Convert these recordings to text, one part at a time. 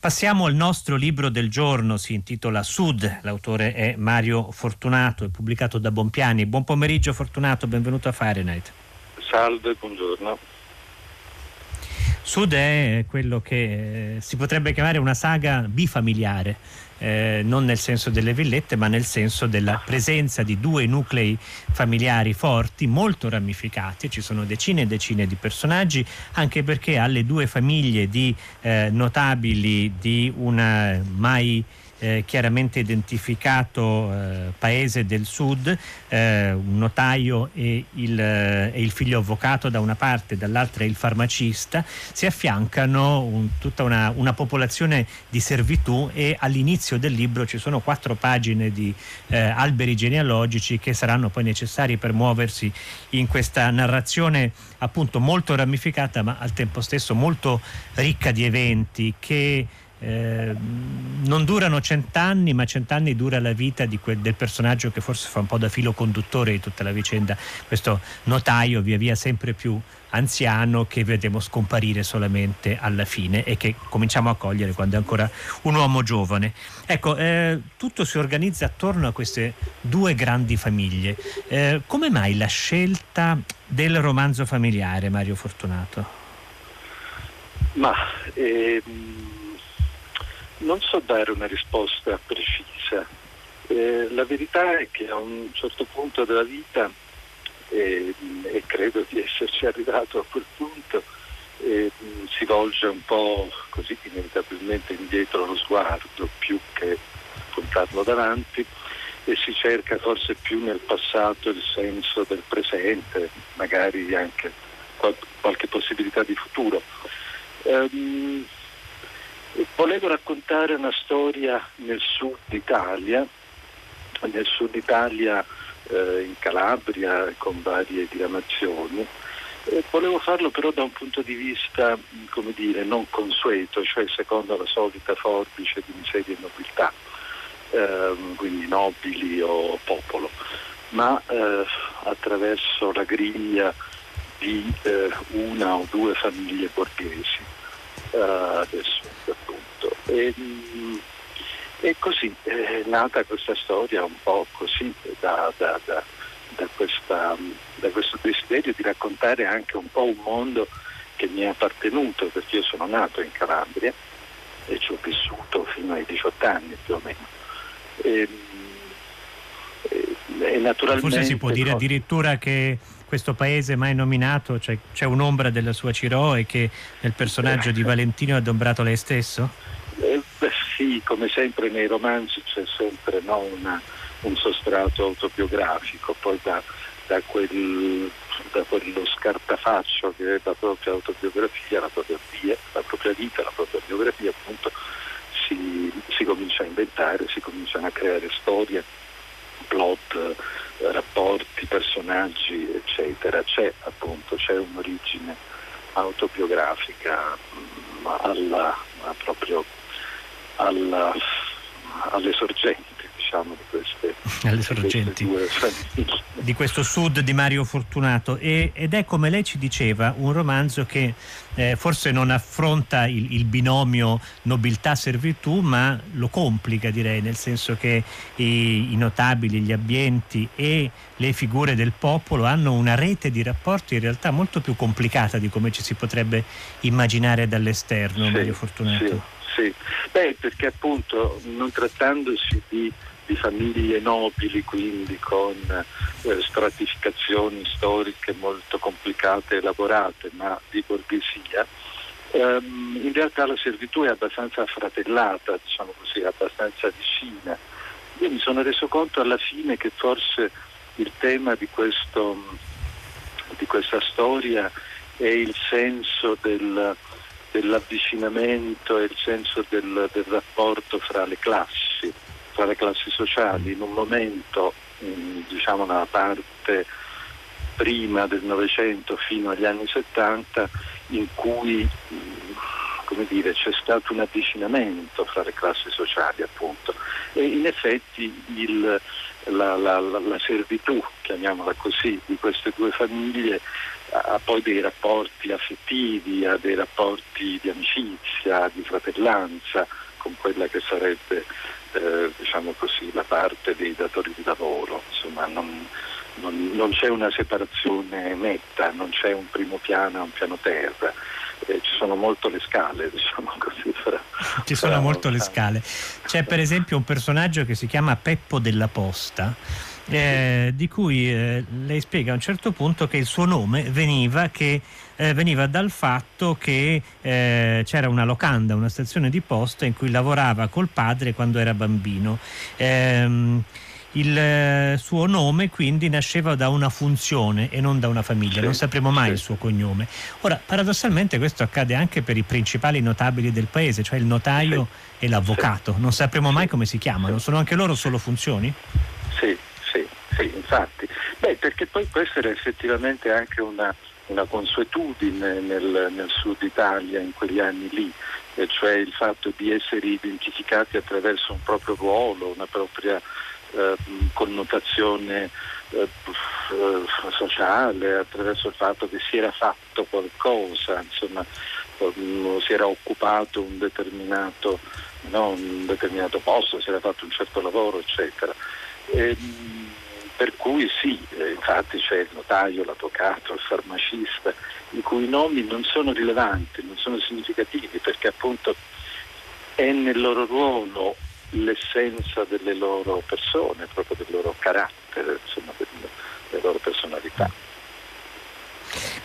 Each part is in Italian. Passiamo al nostro libro del giorno, si intitola Sud, l'autore è Mario Fortunato, è pubblicato da Bompiani. Buon pomeriggio Fortunato, benvenuto a Fahrenheit. Salve, buongiorno. Sud è quello che si potrebbe chiamare una saga bifamiliare, non nel senso delle villette ma nel senso della presenza di due nuclei familiari forti, molto ramificati. Ci sono decine e decine di personaggi, anche perché alle due famiglie di notabili di una mai chiaramente identificato paese del sud, un notaio e il figlio avvocato da una parte, dall'altra il farmacista, si affiancano tutta una popolazione di servitù, e all'inizio del libro ci sono 4 pagine di alberi genealogici che saranno poi necessari per muoversi in questa narrazione appunto molto ramificata ma al tempo stesso molto ricca di eventi che non durano 100 anni, ma 100 anni dura la vita di del personaggio che forse fa un po' da filo conduttore di tutta la vicenda, questo notaio via via sempre più anziano che vedremo scomparire solamente alla fine e che cominciamo a cogliere quando è ancora un uomo giovane. Ecco, tutto si organizza attorno a queste due grandi famiglie. Come mai la scelta del romanzo familiare, Mario Fortunato? Non so dare una risposta precisa, la verità è che a un certo punto della vita, e credo di esserci arrivato a quel punto, si volge un po' così inevitabilmente indietro lo sguardo più che puntarlo davanti, e si cerca forse più nel passato il senso del presente, magari anche qualche possibilità di futuro. Volevo raccontare una storia nel sud Italia, in Calabria, con varie diramazioni. Volevo farlo però da un punto di vista, come dire, non consueto, cioè secondo la solita forbice di miseria e nobiltà, quindi nobili o popolo, ma attraverso la griglia di una o due famiglie borghesi. Adesso appunto e così è nata questa storia, un po' così da questo desiderio di raccontare anche un po' un mondo che mi è appartenuto, perché io sono nato in Calabria e ci ho vissuto fino ai 18 anni più o meno, e naturalmente forse si può dire addirittura che questo paese mai nominato, cioè, c'è un'ombra della sua Ciroe che nel personaggio di Valentino ha adombrato lei stesso? Sì, come sempre nei romanzi c'è sempre un sostrato autobiografico, poi da quello scartafaccio che è la propria autobiografia, la propria vita, la propria biografia, appunto si comincia a inventare, si cominciano a creare storie, plot, rapporti, personaggi, eccetera. C'è un'origine autobiografica alle sorgenti, diciamo, di queste, alle sorgenti di questo Sud di Mario Fortunato, ed è, come lei ci diceva, un romanzo che forse non affronta il binomio nobiltà-servitù, ma lo complica, direi, nel senso che i notabili, gli abbienti e le figure del popolo hanno una rete di rapporti in realtà molto più complicata di come ci si potrebbe immaginare dall'esterno. Sì, Mario Fortunato. Sì. Beh, perché appunto non trattandosi di famiglie nobili, quindi con stratificazioni storiche molto complicate e elaborate, ma di borghesia, in realtà la servitù è abbastanza fratellata, diciamo così, abbastanza vicina. Io mi sono reso conto alla fine che forse il tema di questa storia è il senso dell'avvicinamento e il senso del rapporto fra le classi sociali, in un momento, diciamo nella parte prima del Novecento fino agli anni 70, in cui, come dire, c'è stato un avvicinamento fra le classi sociali, appunto, e in effetti la servitù, chiamiamola così, di queste due famiglie a poi dei rapporti affettivi, a dei rapporti di amicizia, di fratellanza con quella che sarebbe diciamo così la parte dei datori di lavoro. Insomma non c'è una separazione netta, non c'è un primo piano e un piano terra. Ci sono molto le scale, diciamo così. Ci sono molto le scale. C'è per esempio un personaggio che si chiama Peppo della Posta, di cui lei spiega a un certo punto che il suo nome veniva dal fatto che c'era una locanda, una stazione di posta in cui lavorava col padre quando era bambino. Il suo nome quindi nasceva da una funzione e non da una famiglia, sì, non sapremo mai sì. Il suo cognome. Ora, paradossalmente questo accade anche per i principali notabili del paese, cioè il notaio sì. E l'avvocato, non sapremo sì. Mai come si chiamano, sì. Sono anche loro solo funzioni? Sì, sì, sì, infatti. Beh, perché poi questa era effettivamente anche una consuetudine nel sud Italia in quegli anni lì, cioè il fatto di essere identificati attraverso un proprio ruolo, una propria connotazione sociale, attraverso il fatto che si era fatto qualcosa, insomma si era occupato un determinato posto, si era fatto un certo lavoro, eccetera. Per cui sì, infatti c'è il notaio, l'avvocato, il farmacista, i cui nomi non sono rilevanti, non sono significativi, perché appunto è nel loro ruolo l'essenza delle loro persone, proprio del loro carattere, insomma, delle loro personalità.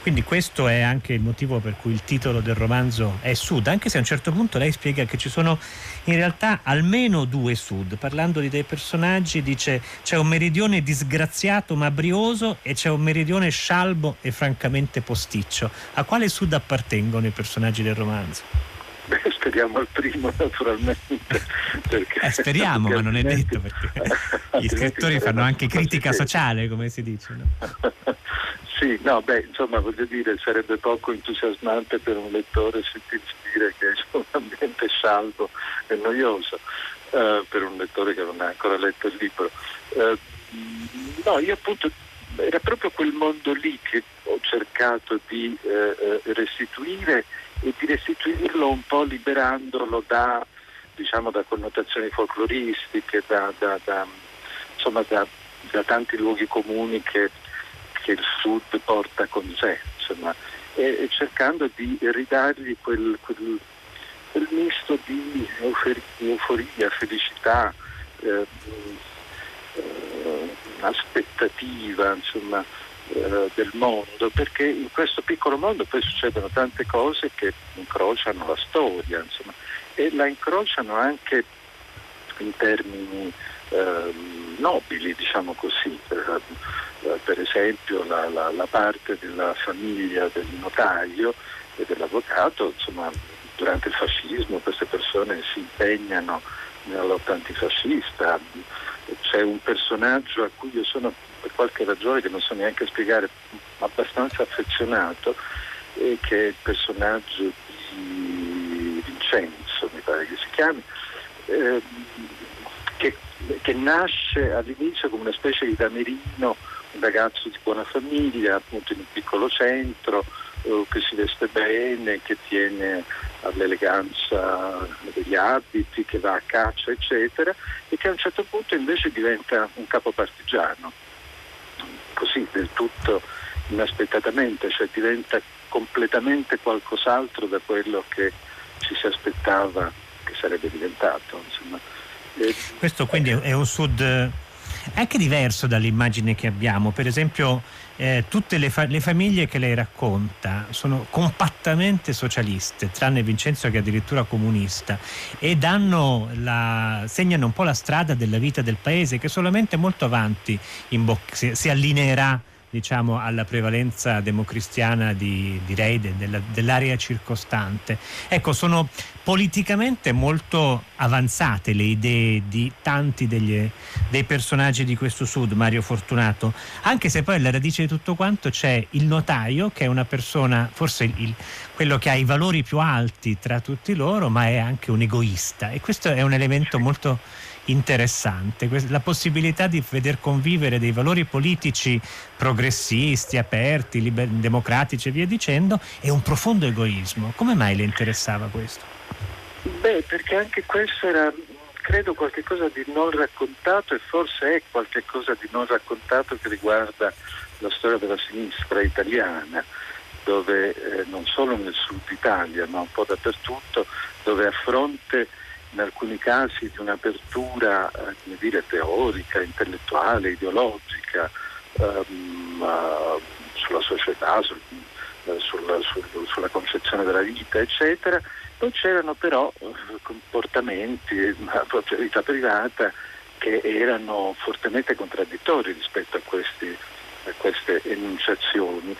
Quindi questo è anche il motivo per cui il titolo del romanzo è Sud, anche se a un certo punto lei spiega che ci sono in realtà almeno due Sud. Parlando di dei personaggi dice: c'è un meridione disgraziato ma brioso e c'è un meridione scialbo e francamente posticcio. A quale Sud appartengono i personaggi del romanzo? Beh, speriamo al primo, naturalmente, perché speriamo, ma non è detto, perché gli scrittori fanno anche critica sociale, come si dice, no? Sì, no, beh, insomma, voglio dire, sarebbe poco entusiasmante per un lettore sentirsi dire che è un ambiente scialbo e noioso, per un lettore che non ha ancora letto il libro. No, io appunto era proprio quel mondo lì che ho cercato di restituire, e di restituirlo un po' liberandolo da, diciamo, da connotazioni folcloristiche, da tanti luoghi comuni che il Sud porta con sé, insomma, e cercando di ridargli quel misto di euforia, felicità, aspettativa, insomma, del mondo, perché in questo piccolo mondo poi succedono tante cose che incrociano la storia, insomma, e la incrociano anche in termini nobili, diciamo così, per esempio la parte della famiglia del notaio e dell'avvocato, insomma, durante il fascismo queste persone si impegnano nella lotta antifascista. C'è un personaggio a cui io sono, per qualche ragione che non so neanche spiegare, abbastanza affezionato, che è il personaggio di Vincenzo, mi pare che si chiami, che nasce all'inizio come una specie di damerino, un ragazzo di buona famiglia, appunto in un piccolo centro, che si veste bene, che tiene all'eleganza degli abiti, che va a caccia, eccetera, e che a un certo punto invece diventa un capo partigiano, così del tutto inaspettatamente, cioè diventa completamente qualcos'altro da quello che ci si aspettava che sarebbe diventato, insomma. Questo quindi è un Sud anche diverso dall'immagine che abbiamo. Per esempio tutte le famiglie che lei racconta sono compattamente socialiste, tranne Vincenzo che è addirittura comunista, e segnano un po' la strada della vita del paese, che solamente molto avanti si allineerà, diciamo, alla prevalenza democristiana dell'area circostante. Ecco, sono politicamente molto avanzate le idee di tanti dei personaggi di questo Sud, Mario Fortunato, anche se poi alla radice di tutto quanto c'è il notaio, che è una persona, forse quello che ha i valori più alti tra tutti loro, ma è anche un egoista, e questo è un elemento molto interessante, la possibilità di veder convivere dei valori politici progressisti, aperti, democratici e via dicendo, e un profondo egoismo. Come mai le interessava questo? Beh, perché anche questo era, credo, qualche cosa di non raccontato, e forse è qualche cosa di non raccontato che riguarda la storia della sinistra italiana, dove non solo nel sud Italia ma un po' dappertutto, dove a fronte in alcuni casi di un'apertura come dire, teorica, intellettuale, ideologica sulla società, sulla concezione della vita, eccetera, poi c'erano però comportamenti, una proprietà privata, che erano fortemente contraddittori rispetto a queste enunciazioni.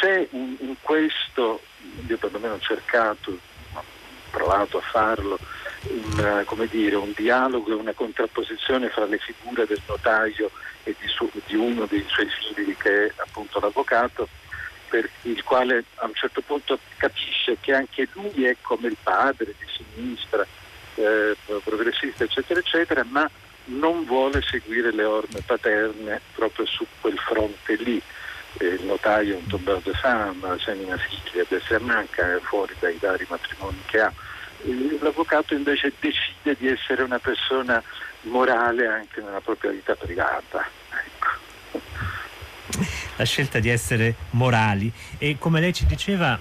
C'è in questo, io perlomeno ho cercato, ho provato a farlo, un dialogo e una contrapposizione fra le figure del notaio e di uno dei suoi figli, che è appunto l'avvocato, per il quale a un certo punto capisce che anche lui è come il padre di sinistra, progressista, eccetera eccetera, ma non vuole seguire le orme paterne proprio su quel fronte lì. Il notaio è un tombeur de femme, c'è una figlia de Sermanca, è fuori dai vari matrimoni che ha. L'avvocato invece decide di essere una persona morale anche nella propria vita privata, ecco. La scelta di essere morali, e come lei ci diceva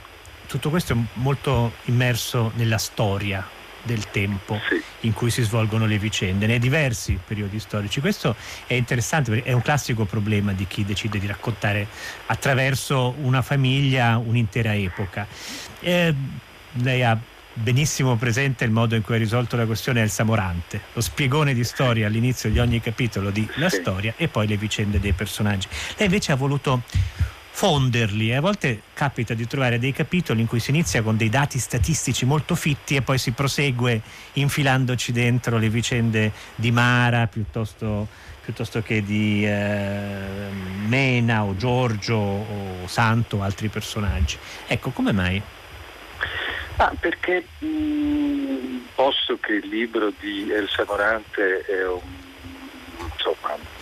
tutto questo è molto immerso nella storia del tempo, sì, in cui si svolgono le vicende nei diversi periodi storici. Questo è interessante perché è un classico problema di chi decide di raccontare attraverso una famiglia un'intera epoca. Lei ha benissimo presente il modo in cui ha risolto la questione Elsa Morante, lo spiegone di storia all'inizio di ogni capitolo di La Storia e poi le vicende dei personaggi. Lei invece ha voluto fonderli, a volte capita di trovare dei capitoli in cui si inizia con dei dati statistici molto fitti e poi si prosegue infilandoci dentro le vicende di Mara piuttosto che di Mena o Giorgio o Santo o altri personaggi. Ecco, come mai? Perché posto che il libro di Elsa Morante è un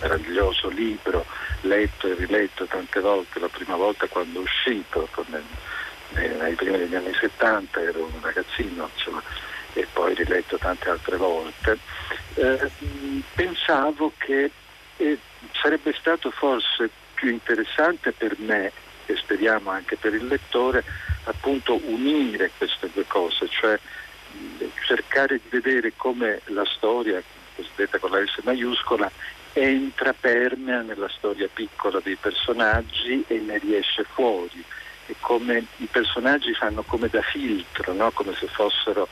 meraviglioso libro, letto e riletto tante volte. La prima volta quando è uscito, nei primi degli anni 70, ero un ragazzino, e poi riletto tante altre volte, pensavo che sarebbe stato forse più interessante per me, e speriamo anche per il lettore, appunto unire queste due cose, cioè cercare di vedere come la storia cosiddetta con la S maiuscola entra, permea nella storia piccola dei personaggi e ne riesce fuori, e come i personaggi fanno come da filtro, no? Come se fossero,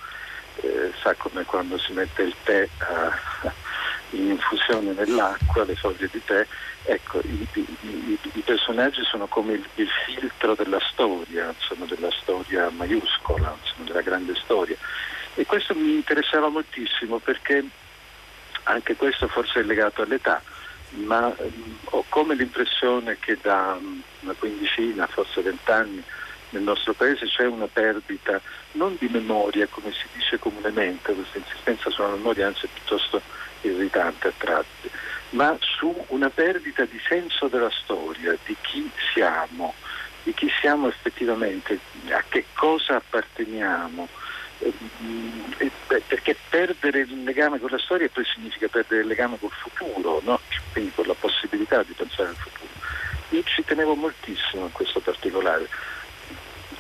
come quando si mette il tè in infusione nell'acqua, le foglie di tè, ecco, i personaggi sono come il filtro della storia, della storia maiuscola, della grande storia. E questo mi interessava moltissimo, perché anche questo forse è legato all'età, ma ho come l'impressione che da una quindicina, forse 20 anni, nel nostro paese c'è una perdita non di memoria, come si dice comunemente, questa insistenza sulla memoria anzi è piuttosto irritante a tratti, ma su una perdita di senso della storia, di chi siamo effettivamente, a che cosa apparteniamo, perché perdere il legame con la storia poi significa perdere il legame col futuro, no? Quindi con la possibilità di pensare al futuro. Io ci tenevo moltissimo a questo particolare,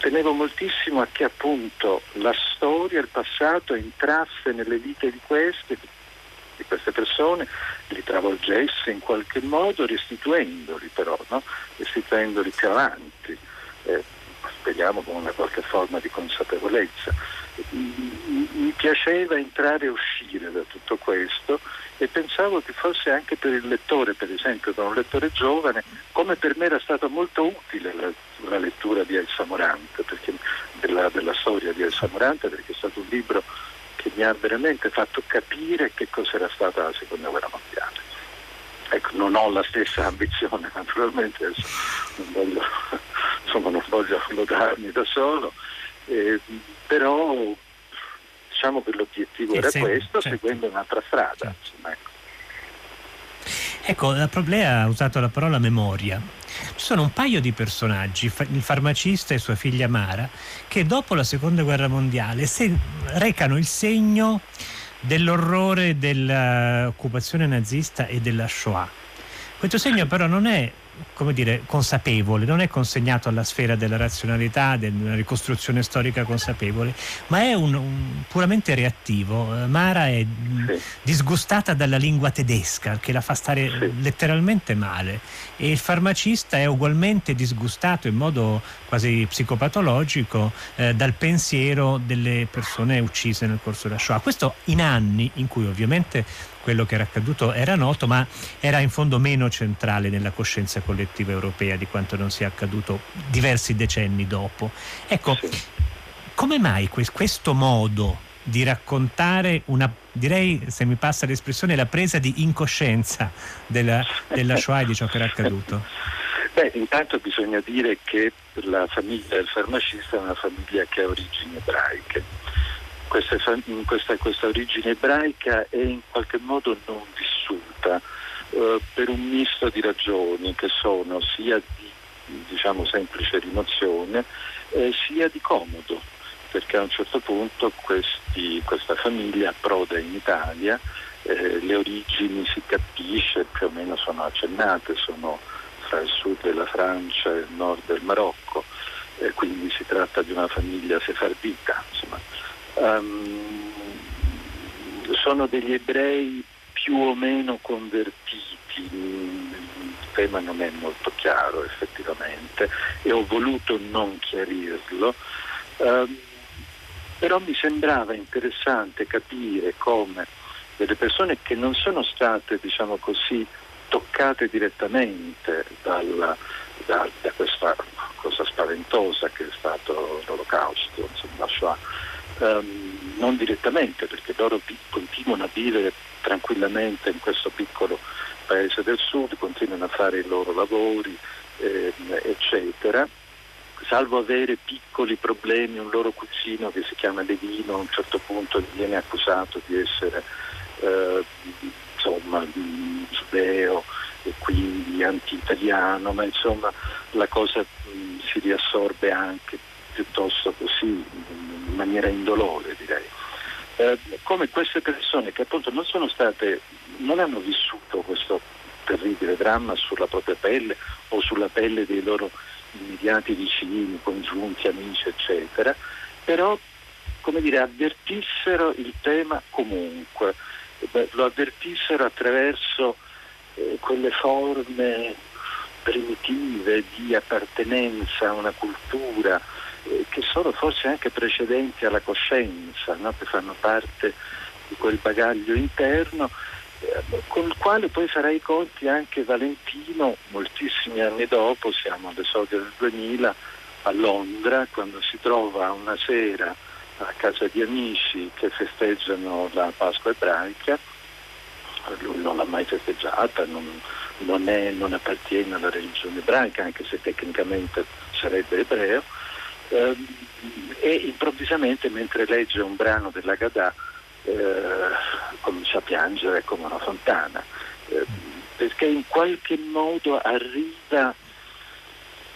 tenevo moltissimo a che appunto la storia, il passato entrasse nelle vite di queste persone, li travolgesse in qualche modo, restituendoli però, no? Restituendoli più avanti, speriamo con una qualche forma di consapevolezza. Mi piaceva entrare e uscire da tutto questo, e pensavo che fosse anche per il lettore, per esempio per un lettore giovane, come per me era stata molto utile la lettura di Elsa Morante, perché della storia di Elsa Morante, perché è stato un libro che mi ha veramente fatto capire che cos'era stata la seconda guerra mondiale. Ecco, non ho la stessa ambizione naturalmente, adesso non voglio insomma non voglio lodarmi da solo, però diciamo che l'obiettivo era questo, certo, seguendo un'altra strada, certo, insomma, ecco. Ecco, la Problea ha usato la parola memoria. Ci sono un paio di personaggi, il farmacista e sua figlia Mara, che dopo la Seconda Guerra Mondiale recano il segno dell'orrore dell'occupazione nazista e della Shoah. Questo segno però non è, come dire, consapevole, non è consegnato alla sfera della razionalità, della ricostruzione storica consapevole, ma è un puramente reattivo. Mara è disgustata dalla lingua tedesca che la fa stare letteralmente male, e il farmacista è ugualmente disgustato in modo quasi psicopatologico dal pensiero delle persone uccise nel corso della Shoah. Questo in anni in cui ovviamente quello che era accaduto era noto, ma era in fondo meno centrale nella coscienza collettiva europea di quanto non sia accaduto diversi decenni dopo. Ecco, come mai questo modo di raccontare una, direi, se mi passa l'espressione, la presa di incoscienza della Shoah e di ciò che era accaduto? Beh, intanto bisogna dire che la famiglia del farmacista è una famiglia che ha origini ebraiche. Questa origine ebraica è in qualche modo non vissuta per un misto di ragioni che sono sia di, diciamo, semplice rimozione, sia di comodo, perché a un certo punto questa famiglia approda in Italia, le origini si capisce, più o meno sono accennate, sono fra il sud della Francia e il nord del Marocco, quindi si tratta di una famiglia sefardita, insomma. Sono degli ebrei più o meno convertiti, il tema non è molto chiaro effettivamente e ho voluto non chiarirlo, però mi sembrava interessante capire come delle persone che non sono state, diciamo così, toccate direttamente da questa cosa spaventosa che è stato l'Olocausto, insomma la Shoah, non direttamente, perché loro continuano a vivere tranquillamente in questo piccolo paese del sud, continuano a fare i loro lavori, eccetera, salvo avere piccoli problemi. Un loro cugino che si chiama Levino a un certo punto viene accusato di essere insomma giudeo e quindi anti-italiano, ma insomma la cosa si riassorbe anche piuttosto così, in maniera indolore, direi, come queste persone che appunto non hanno vissuto questo terribile dramma sulla propria pelle o sulla pelle dei loro immediati vicini, congiunti, amici, eccetera, però, come dire, avvertissero il tema comunque, lo avvertissero attraverso quelle forme primitive di appartenenza a una cultura che sono forse anche precedenti alla coscienza, no? Che fanno parte di quel bagaglio interno con il quale poi farà i conti anche Valentino moltissimi anni dopo. Siamo alle soglie del 2000 a Londra, quando si trova una sera a casa di amici che festeggiano la Pasqua ebraica. Lui non l'ha mai festeggiata, non appartiene alla religione ebraica, anche se tecnicamente sarebbe ebreo. E improvvisamente, mentre legge un brano della Gadda, comincia a piangere come una fontana, perché in qualche modo arriva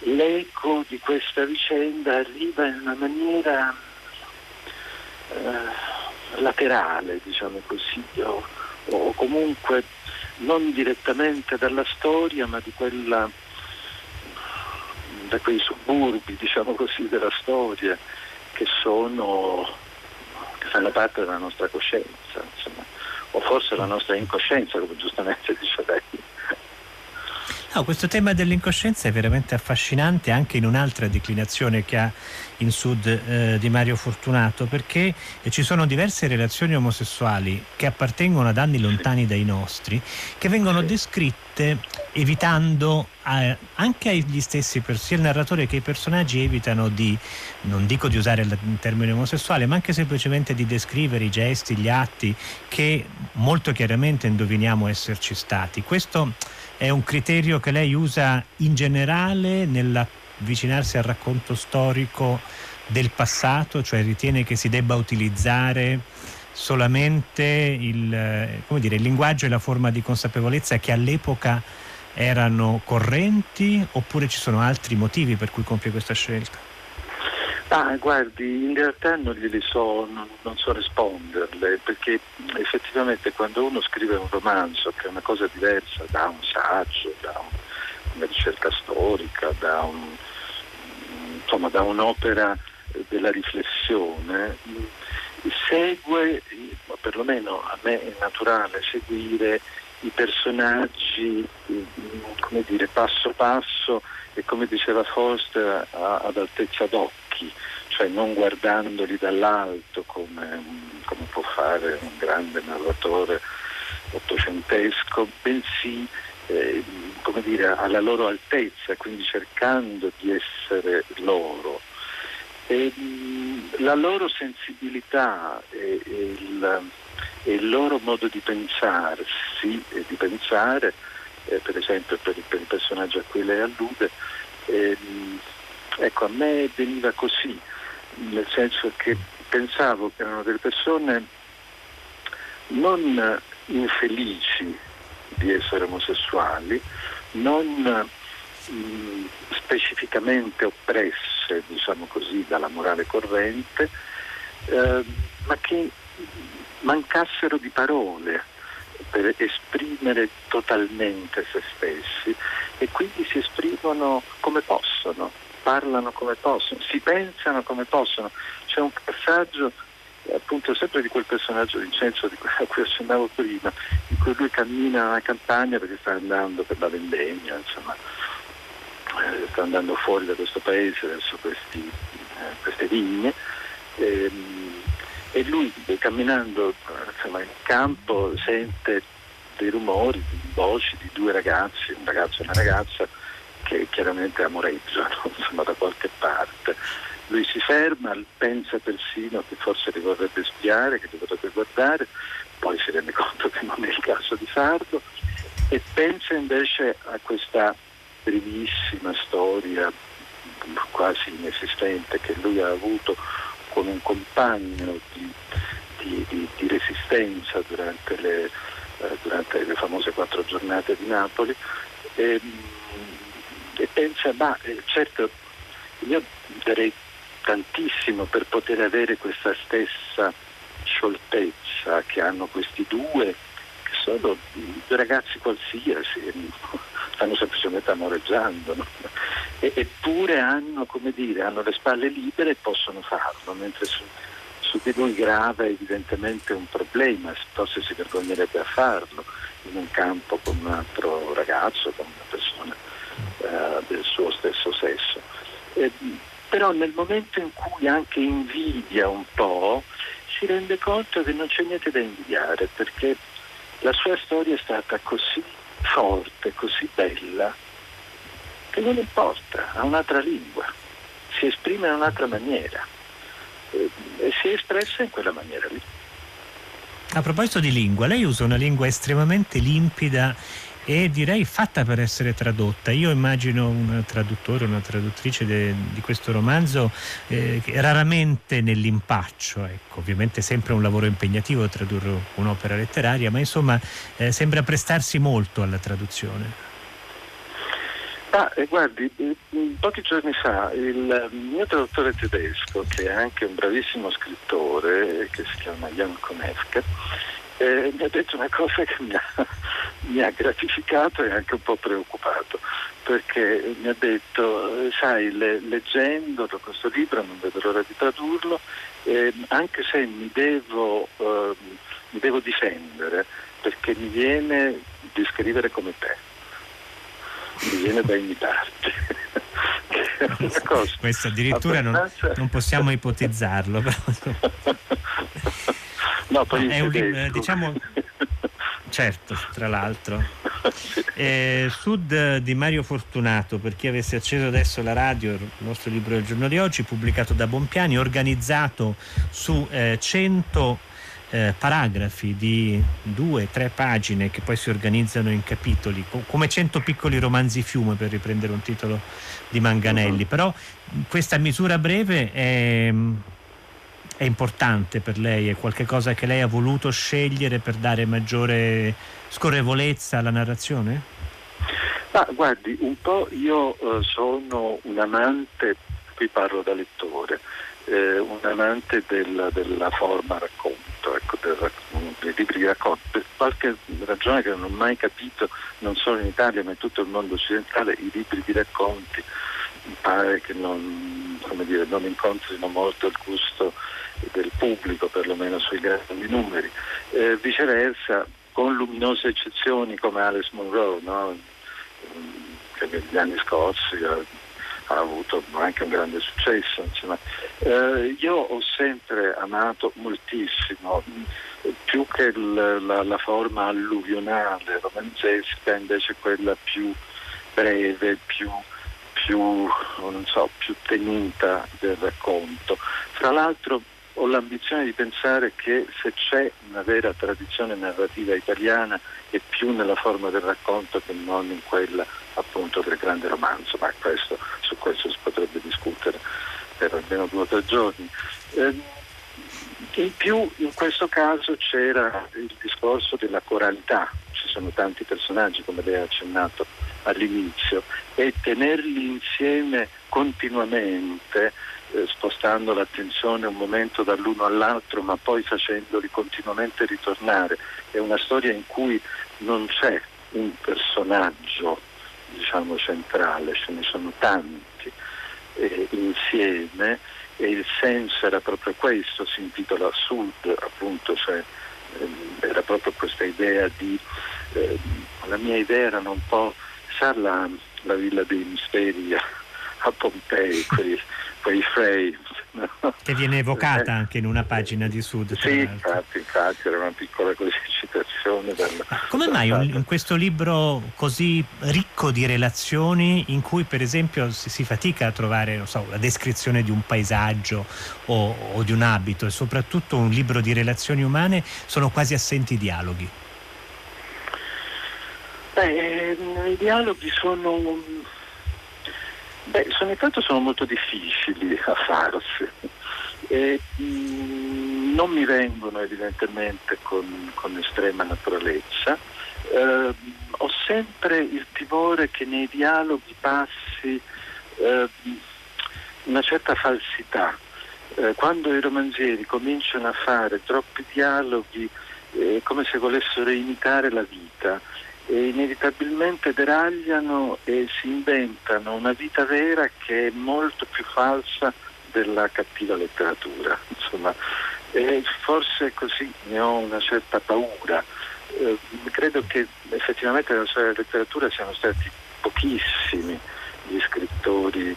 l'eco di questa vicenda, arriva in una maniera laterale, diciamo così, o comunque non direttamente dalla storia, ma di quella, da quei suburbi, diciamo così, della storia che fanno parte della nostra coscienza, insomma, o forse la nostra incoscienza, come giustamente dice lei. No, questo tema dell'incoscienza è veramente affascinante anche in un'altra declinazione che ha in Sud di Mario Fortunato, perché ci sono diverse relazioni omosessuali che appartengono ad anni lontani dai nostri, che vengono descritte evitando anche agli stessi, sia il narratore che i personaggi evitano di, non dico di usare il termine omosessuale, ma anche semplicemente di descrivere i gesti, gli atti che molto chiaramente indoviniamo esserci stati. Questo è un criterio che lei usa in generale nella avvicinarsi al racconto storico del passato, cioè ritiene che si debba utilizzare solamente il linguaggio e la forma di consapevolezza che all'epoca erano correnti, oppure ci sono altri motivi per cui compie questa scelta? Guardi, in realtà non so risponderle, perché effettivamente quando uno scrive un romanzo, che è una cosa diversa da un saggio, da una ricerca storica, da un'opera della riflessione, segue, perlomeno a me è naturale seguire i personaggi, passo passo, e come diceva Foster, ad altezza d'occhi, cioè non guardandoli dall'alto come può fare un grande narratore ottocentesco, bensì alla loro altezza, quindi cercando di essere loro. E la loro sensibilità e il loro modo di pensarsi e di pensare, per esempio per il personaggio a cui lei allude, a me veniva così, nel senso che pensavo che erano delle persone non infelici di essere omosessuali, non specificamente oppresse, diciamo così, dalla morale corrente, ma che mancassero di parole per esprimere totalmente se stessi, e quindi si esprimono come possono, parlano come possono, si pensano come possono. C'è un passaggio, appunto, sempre di quel personaggio Vincenzo a cui accennavo prima, in cui lui cammina nella campagna perché sta andando per la vendemmia, insomma, sta andando fuori da questo paese verso queste vigne, e lui, camminando in campo, sente dei rumori, delle voci di due ragazzi, un ragazzo e una ragazza, che chiaramente amoreggiano, da qualche parte. Lui si ferma, pensa persino che forse li vorrebbe spiare, che li vorrebbe guardare, poi si rende conto che non è il caso di farlo, e pensa invece a questa brevissima storia quasi inesistente che lui ha avuto con un compagno di resistenza durante le famose 4 giornate di Napoli, e pensa, certo, io darei tantissimo per poter avere questa stessa scioltezza che hanno questi due, che sono due ragazzi qualsiasi, stanno semplicemente amoreggiando, no? Eppure hanno le spalle libere e possono farlo, mentre su di lui grava evidentemente un problema, forse si vergognerebbe a farlo in un campo con un altro ragazzo, con una persona del suo stesso sesso. Però nel momento in cui anche invidia un po', si rende conto che non c'è niente da invidiare, perché la sua storia è stata così forte, così bella, che non importa, ha un'altra lingua, si esprime in un'altra maniera, e si è espressa in quella maniera lì. A proposito di lingua, lei usa una lingua estremamente limpida e direi fatta per essere tradotta. Io immagino un traduttore, una traduttrice di questo romanzo raramente nell'impaccio, ecco. Ovviamente è sempre un lavoro impegnativo tradurre un'opera letteraria, ma insomma sembra prestarsi molto alla traduzione. Guardi, pochi giorni fa il mio traduttore tedesco, che è anche un bravissimo scrittore, che si chiama Jan Konefke, mi ha detto una cosa che mi ha gratificato e anche un po' preoccupato, perché mi ha detto, sai, leggendo questo libro, non vedo l'ora di tradurlo, anche se mi devo difendere, perché mi viene di scrivere come te, mi viene da imitarti. Questo addirittura non possiamo ipotizzarlo, però. No, poi è un libro, diciamo, certo, tra l'altro. Sud di Mario Fortunato, per chi avesse acceso adesso la radio, il nostro libro del giorno di oggi, pubblicato da Bompiani, organizzato su 100 paragrafi di 2-3 pagine che poi si organizzano in capitoli, come 100 piccoli romanzi fiume, per riprendere un titolo di Manganelli. Però questa misura breve è importante per lei, è qualcosa che lei ha voluto scegliere per dare maggiore scorrevolezza alla narrazione? Ma guardi, un po' io sono un amante, qui parlo da lettore, un amante della forma racconto, ecco, dei libri di racconto. Per qualche ragione che non ho mai capito, non solo in Italia ma in tutto il mondo occidentale, i libri di racconti mi pare che non incontrino molto il gusto del pubblico, perlomeno sui grandi numeri. Viceversa, con luminose eccezioni come Alice Munro, no? Che negli anni scorsi ha avuto anche un grande successo, insomma. Io ho sempre amato moltissimo, più che la forma alluvionale romanzesca, invece quella più breve, più tenuta del racconto. Fra l'altro ho l'ambizione di pensare che se c'è una vera tradizione narrativa italiana è più nella forma del racconto che non in quella appunto del grande romanzo, ma su questo si potrebbe discutere per almeno 2 o 3 giorni. In più in questo caso c'era il discorso della coralità, ci sono tanti personaggi come lei ha accennato all'inizio, e tenerli insieme continuamente, spostando l'attenzione un momento dall'uno all'altro ma poi facendoli continuamente ritornare, è una storia in cui non c'è un personaggio centrale, ce ne sono tanti insieme, e il senso era proprio questo, si intitola Sud appunto, cioè era proprio questa idea di la mia idea erano un po', sa, la Villa dei Misteri a Pompei, quei frame, no? Che viene evocata anche in una pagina di Sud. Sì, infatti era una piccola citazione. Come mai in questo libro così ricco di relazioni, in cui per esempio si fatica a trovare, non so, la descrizione di un paesaggio o di un abito, e soprattutto un libro di relazioni umane, sono quasi assenti i dialoghi? I dialoghi sono molto difficili a farsi e non mi vengono evidentemente con estrema naturalezza. Ho sempre il timore che nei dialoghi passi una certa falsità. Quando i romanzieri cominciano a fare troppi dialoghi è come se volessero imitare la vita, e inevitabilmente deragliano e si inventano una vita vera che è molto più falsa della cattiva letteratura, insomma, e forse così ne ho una certa paura. Credo che effettivamente nella storia della letteratura siano stati pochissimi gli scrittori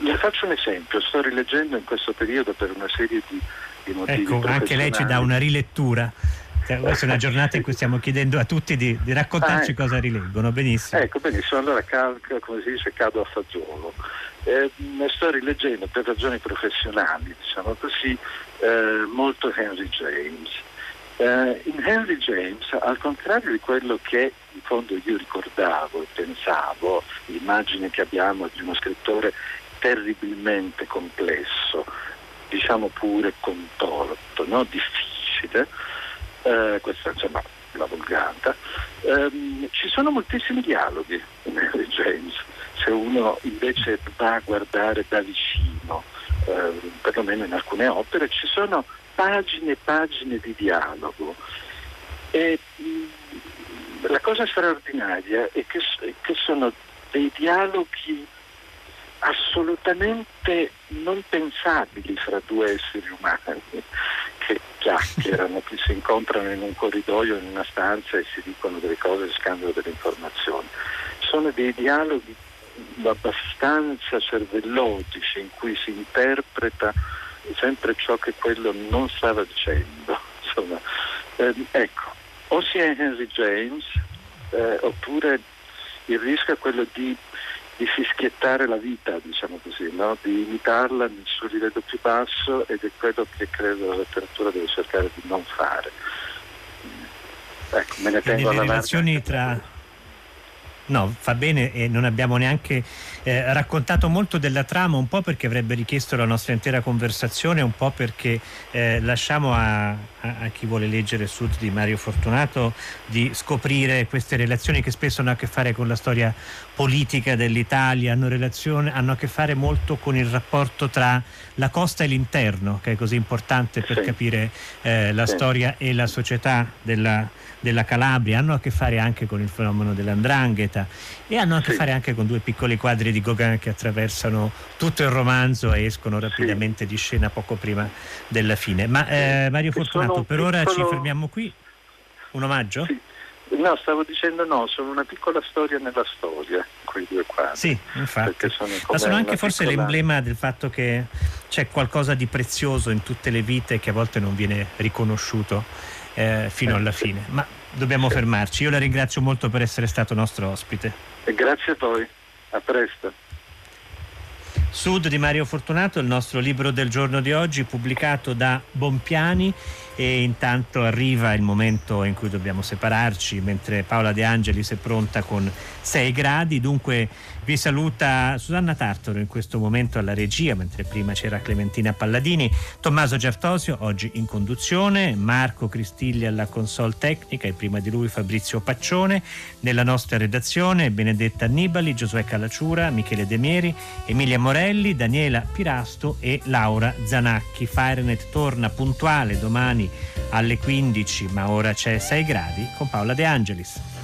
le faccio un esempio, sto rileggendo in questo periodo per una serie di motivi professionali. Anche lei ci dà una rilettura. Questa è una giornata in cui stiamo chiedendo a tutti di raccontarci cosa rileggono. Benissimo. Allora come si dice, cado a fagiolo. Sto rileggendo per ragioni professionali, diciamo così, molto Henry James. In Henry James, al contrario di quello che in fondo io ricordavo e pensavo, l'immagine che abbiamo di uno scrittore terribilmente complesso, diciamo pure contorto, no? Difficile. Questa insomma la volgata, ci sono moltissimi dialoghi in Henry James, se uno invece va a guardare da vicino, perlomeno in alcune opere ci sono pagine e pagine di dialogo, e la cosa straordinaria è che sono dei dialoghi assolutamente non pensabili fra 2 esseri umani che chiacchierano, che si incontrano in un corridoio, in una stanza, e si dicono delle cose, scambiano delle informazioni. Sono dei dialoghi abbastanza cervellotici in cui si interpreta sempre ciò che quello non stava dicendo, insomma. Ecco, o si è Henry James oppure il rischio è quello di di fischiettare la vita, diciamo così, no? Di imitarla nel suo livello più basso, ed è quello che credo la letteratura deve cercare di non fare. Ecco, me ne tengo alla relazioni tra... No, fa bene, e non abbiamo neanche raccontato molto della trama, un po' perché avrebbe richiesto la nostra intera conversazione, un po' perché lasciamo a chi vuole leggere Sud di Mario Fortunato di scoprire queste relazioni che spesso hanno a che fare con la storia politica dell'Italia, hanno a che fare molto con il rapporto tra la costa e l'interno, che è così importante per capire la storia e la società della Calabria, hanno a che fare anche con il fenomeno dell''ndrangheta e hanno a che fare anche con due piccoli quadri di Gauguin che attraversano tutto il romanzo e escono rapidamente di scena poco prima della fine. Ma Mario Fortunato, per ora ci fermiamo qui. Un omaggio? Sì. No, stavo dicendo no, sono una piccola storia nella storia, quei due quadri. Sì, infatti. Ma sono anche forse l'emblema del fatto che c'è qualcosa di prezioso in tutte le vite che a volte non viene riconosciuto fino alla fine. Ma dobbiamo fermarci. Io la ringrazio molto per essere stato nostro ospite. E grazie a voi. A presto. Sud di Mario Fortunato, il nostro libro del giorno di oggi, pubblicato da Bompiani. E intanto arriva il momento in cui dobbiamo separarci, mentre Paola De Angelis è pronta con 6 gradi. Dunque vi saluta Susanna Tartaro in questo momento alla regia, mentre prima c'era Clementina Palladini, Tommaso Giartosio oggi in conduzione, Marco Cristilli alla console tecnica e prima di lui Fabrizio Paccione, nella nostra redazione Benedetta Nibali, Giosuè Calaciura, Michele De Mieri, Emilia Morelli, Daniela Pirasto e Laura Zanacchi. Fahrenheit torna puntuale domani alle 15, ma ora c'è 6 gradi con Paola De Angelis.